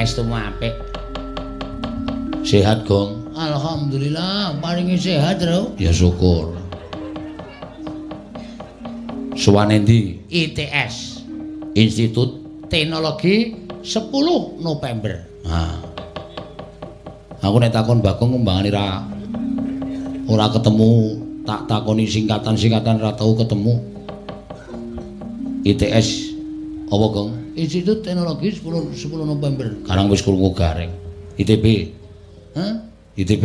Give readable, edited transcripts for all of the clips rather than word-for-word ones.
Estumu apik? Sehat, Gong? Alhamdulillah, paringi sehat, Ruk. Ya syukur. Suwane ndi? ITS. Institut Teknologi 10 November. Nah. Aku nek takon Mbah Gong kembangane ora ketemu, tak takoni singkatan-singkatan ora tau ketemu. ITS apa, Gong? Institut Teknologi 10 November. Karang wis krungu gareng. ITB. Hah? ITB.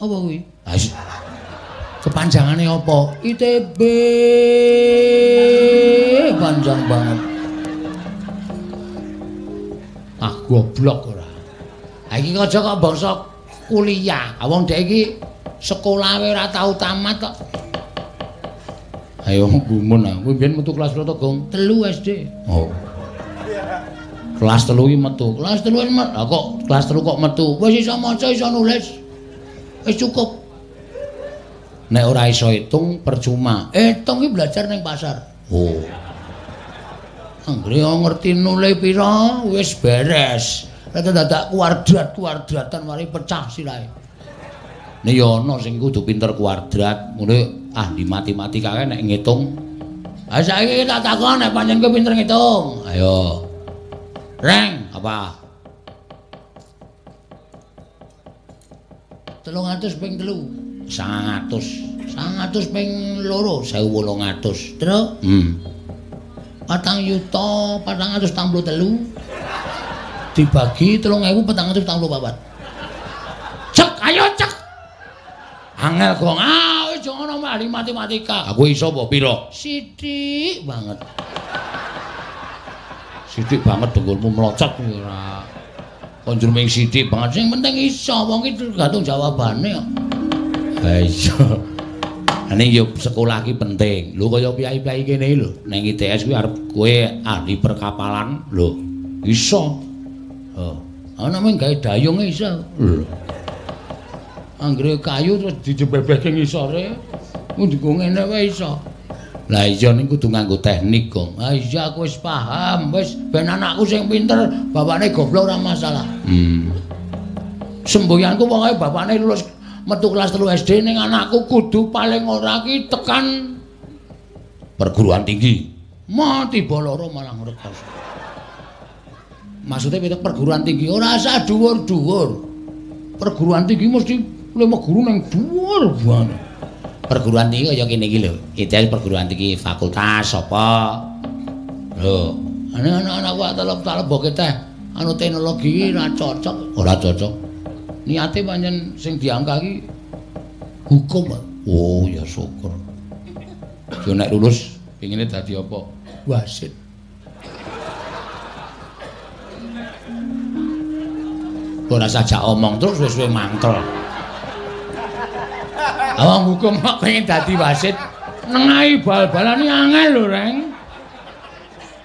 Apa kuwi? Kepanjangannya apa? ITB. Panjang banget. Ah, goblok ora. Iki aja kok bangsa kuliah. Wong dhek iki sekolah ora tau tamat kok. Ayo gumun aku mbiyen metu kelas pira to, Gong? 3 SD. Oh. Kelas 3 iki metu. Kelas 3 metu. Lah kok kelas 3 kok metu? Wis iso maca, iso nulis. Wis cukup. Nek ora iso hitung percuma. Hitung iki belajar ning pasar. Oh. Anggere ngerti nule pira wis beres. Nek dadak kuadrat-kuadratan mari pecah sirahe. Nek ya ana sing kudu pinter kuadrat, ngene ahli matematika kae nek ngitung. Ha saiki tak takon nek pancen kowe pinter ngitung. Ayo. Reng, apa? 300 ping 3. 900. 900 ping 2, 1800. Terus? 4 juta 463. Dibagi 3.464. Cek, ayo cek. Angel, Gong. Ah, wis ana ahli matematika. Aku iso apa pira? Sithik banget. Sithik banget dengkulmu mlocot ora. Konjur mung sithik banget. Sing penting iso. Wong iki tergantung jawabane kok. Ha iya. Ning yo sekolah iki penting. Lho kaya piyai-piyai kene iki lho. Ning ITS kuwi arep kowe ahli perkapalan lho. Iso. Oh, ana mung gawe dayung iso. Anggere kayu terus dijebebeke ngisore, nggo ngene wae iso. Lah iya niku kudu nganggo teknik, Gong. Ah iya aku wis paham, wis ben anakku sing pinter, bapakne goblok ora masalah. Semboyanku pokoke bapakne lulus metu kelas 3 SD ning anakku kudu paling ora ki tekan perguruan tinggi. Mati boloro malah ngrekos. Maksudnya pitik perguruan tinggi ora usah dhuwur-dhuwur. Perguruan tinggi mesti lima guru nang dhuwur banget. Perguruan tinggi kaya kene iki lho. Ideal perguruan tinggi fakultas apa? Lho, anak-anak kuwi tak lebokke teh anu teknologi ora cocok, ora cocok. Niate pancen sing diangka iki hukum. Oh, ya syukur. Yo nek lulus pengine dadi apa? Wasit. Ora saja omong terus wis suwe mangkel. Awang hukum kok pengen dadi wasit, nengahi bal-balan iki angel lho, Reng.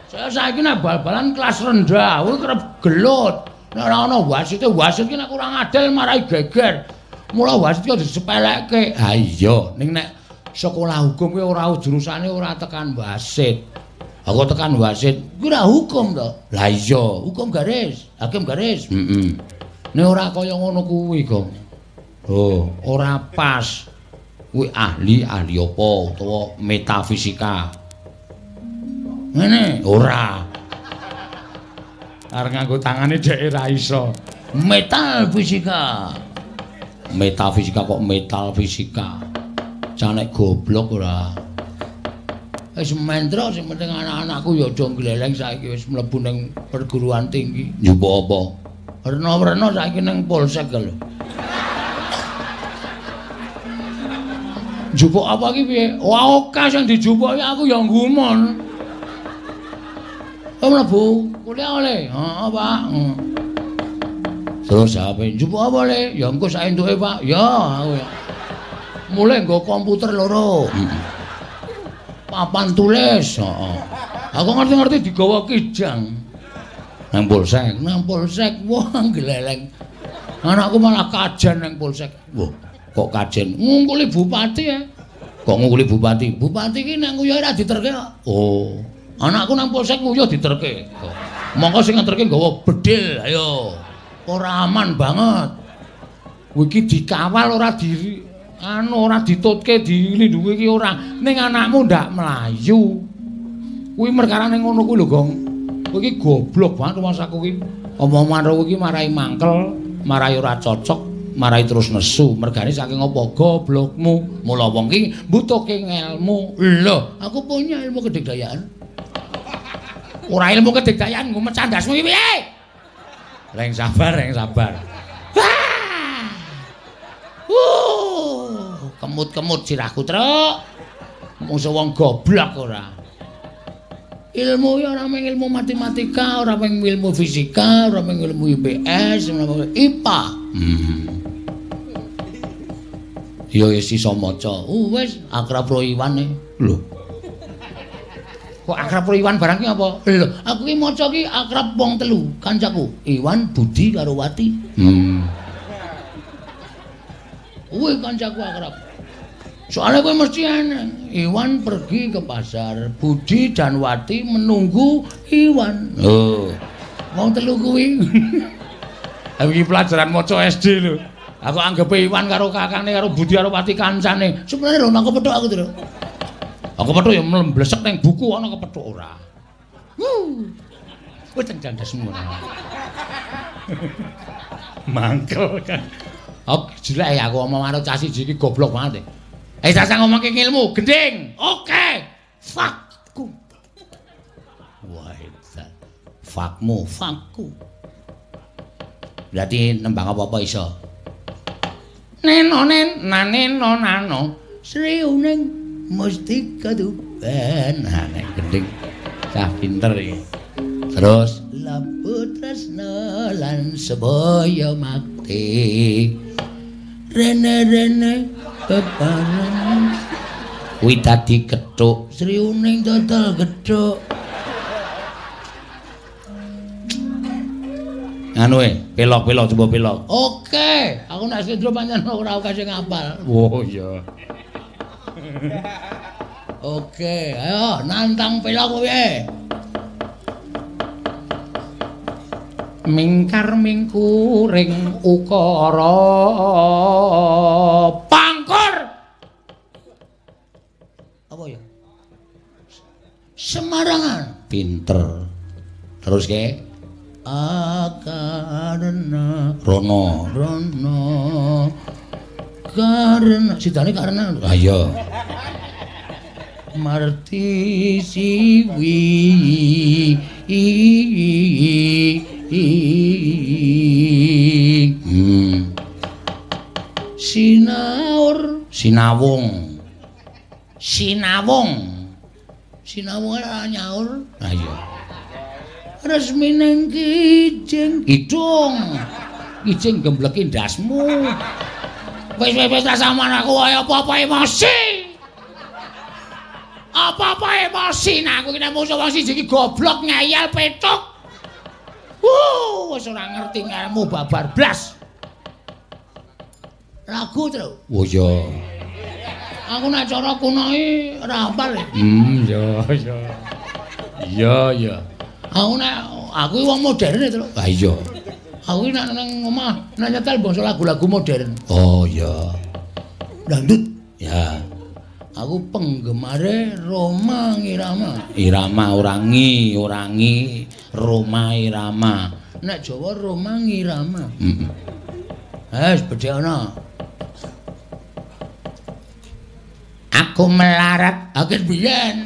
Saya saiki nek bal-balan kelas rendah, kuwi kerep gelut. Nek ora ana wasite, wasit ki nek kurang adil marai geger. Mula wasit ki disepelekke. Ha iya, ning nek sekolah hukum kuwi ora jurusane ora tekan wasit. Aku tekan wasit, kuwi ora hukum to. Lah iya, hukum garis, hakim garis. Nek ora kaya ngono kuwi, Gong. Oh, ora pas. Kuwi ahli apa utawa metafisika. Ngene, ora. Arep nganggo tangane dhek ora iso. Metafisika. Metafisika kok metafisika. Janek goblok ora. Wis mentro sing penting anak-anakku ya aja gleleng saiki wis mlebu ning perguruan tinggi. Nyoba apa? Reno-reno saiki nang polsek lho. Jupuk apa iki piye? Wah, oke sing dijupuk aku ya nggumun. Oh, mlebu kuliah oleh. Heeh, Pak. Terus sampe jupuk apa le? Ya engko sak entuke, Pak. Ya, aku ya. Mulai nggo komputer 2. Papan tulis, heeh. Aku ngerti-ngerti digawa kijang. Nang polsek, wah gleleng. Anakku malah kajen nang polsek. Wah, kok kajen? Ngungkuli bupati ya. Kok ngungkuli bupati? Bupati ki nang nguyuh ora diterke. Oh. Anakku nang polsek nguyuh diterke. Monggo sing ngeterke nggawa bedil, ayo. Ora aman banget. Kuwi iki dikawal ora di anu ora ditutke, dilindungi iki ora. Ning anakmu ndak mlayu. Kuwi perkarane ngono kuwi lho, Gong. Kowe iki goblok banget rumahku iki. Omong-omongan kowe iki marai mangkel, marai ora cocok. Marai terus nesu, mergane saking apa goblokmu. Mula wong iki mbutuhke ilmu. Lho, aku punya ilmu kedikdayaan. Ora ilmu kedikdayaan, ngomong candasmu iki piye? Reng sabar, reng sabar. Kemut-kemut sirahku, Truk. Musuh wong goblok ora. Ilmu ya ora mung ilmu matematika, ora mung ilmu fisika, ora mung ilmu IPS, ora mung IPA. Ya wis iso maca. Wis akrab karo Iwan e. Lho. Kok akrab karo Iwan barang ki apa? Lho, aku ki maca ki akrab wong telu, kancaku. Iwan, Budi karo Wati. Kuwi kancaku akrab. Soalnya kuwi mesti eneng. Iwan pergi ke pasar, Budi dan Wati menunggu Iwan. Oh. Wong telu kuwi. Aku ki pelajaran maca SD lho. Aku anggap Iwan karo kakane karo Budi karo Pati kancane. Sebenarnya lho nang kepethuk aku lho. Aku kepethuk ya mlesek ning buku ana kepethuk ora. Wis jandas semua. Mangkel kan. Aku jelek ya aku omong karo cah siji iki goblok banget. Sasa ngomongke ilmu, gending. Oke. Fakku. Wah, fakmu, fakku. Berarti nembang apa-apa iso. Neno nen naneno nano sriuning mesti kaduban anak gending cah pinter iki terus lamput tresna lan sebaya makti rene-rene peparan kuwi dadi kethuk sriuning total kethuk anu pelok-pelok coba pelok. Oke, aku nak sedro pancen ora kasih ngapal. Oh iya. Oke, ayo nantang pelok piye? Mingkar mingkuring ukara pangkur. Apa ya? Semarangan, pinter. Terus ke? Akarna Rono Rono karena sidane karena ayo marti siwi sinaur sinawung sinawung sinawung nyaur ayo resmi neng kijing hidung kijing gemblekin dasmu wis sama aku ayo apa-apa emosi nah aku kena musuh wong siji iki goblok ngayal petuk wis ora ngerti ngarmu babar blas ragu terus oh iya aku nak cara kuno iki ora hafal ya ya iya ya aku wong modern itu lho. Ah iya. Aku nek nang omah nyetel basa lagu-lagu modern. Oh iya. Dangdut. Ya. Aku penggemare Rhoma Irama. Irama orangi, orangi Rhoma Irama. Nek Jawa Rhoma Irama. Heeh. Wes bedhekno. Aku melarat akeh biyen.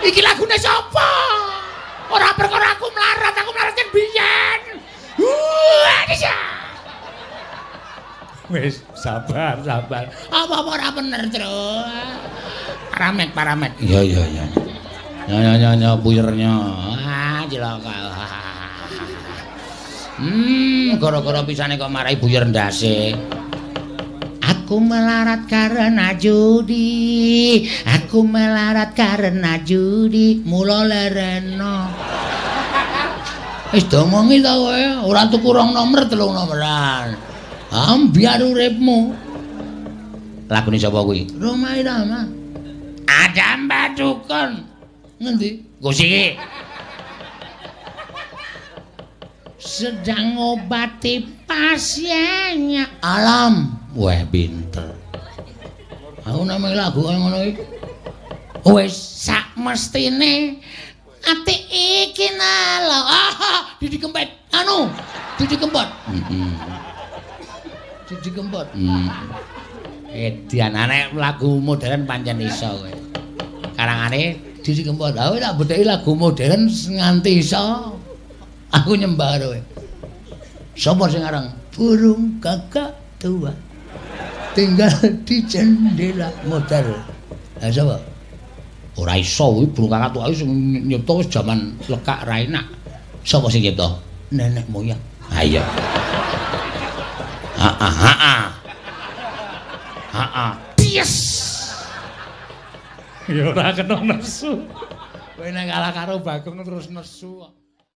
Iki lagune sapa? Ora perkara aku melarat kan biyen. Wis sabar, sabar. Apa-apa ora bener, Truk. Paramet, paramet. Iya, iya, iya. Nyo buyernya. Ah, cilaka. Gara-gara pisane kok marai buyer ndase. Aku melarat karena judi. Aku melarat karena judi. Mula lereno. Wis dongongi ta kowe, ora tuku rong nomor, telung nomoran. Ambiar uripmu. Lagune sapa kuwi? Rhoma Irama. Adam Badukun. Ngendi? Nggo siki. sedang ngobati pasiennya. Alam, weh binter. Aku namanya lagu ngono iki. Wis sak mestine ati iki nalo. Ah, Didi Kempot. Anu, Didi Kempot. Heeh. Didi Kempot. Edian anek lagu modern pancen iso kowe. Karangane Didi Kempot. Aku tak bedheki lagu modern nganti iso. Aku nyembah kowe. Sopo sing aran? Burung kakak tua tinggal di jendela modern. Lah sapa? Ora iso kuwi burung kakak tua sing nyipta wis jaman lekak ra enak. Sapa sing nyipta? Nenek moyang. Ha iya. Yes. Ya ora kena nesu. Kowe nek kalah karo Bagong terus nesu.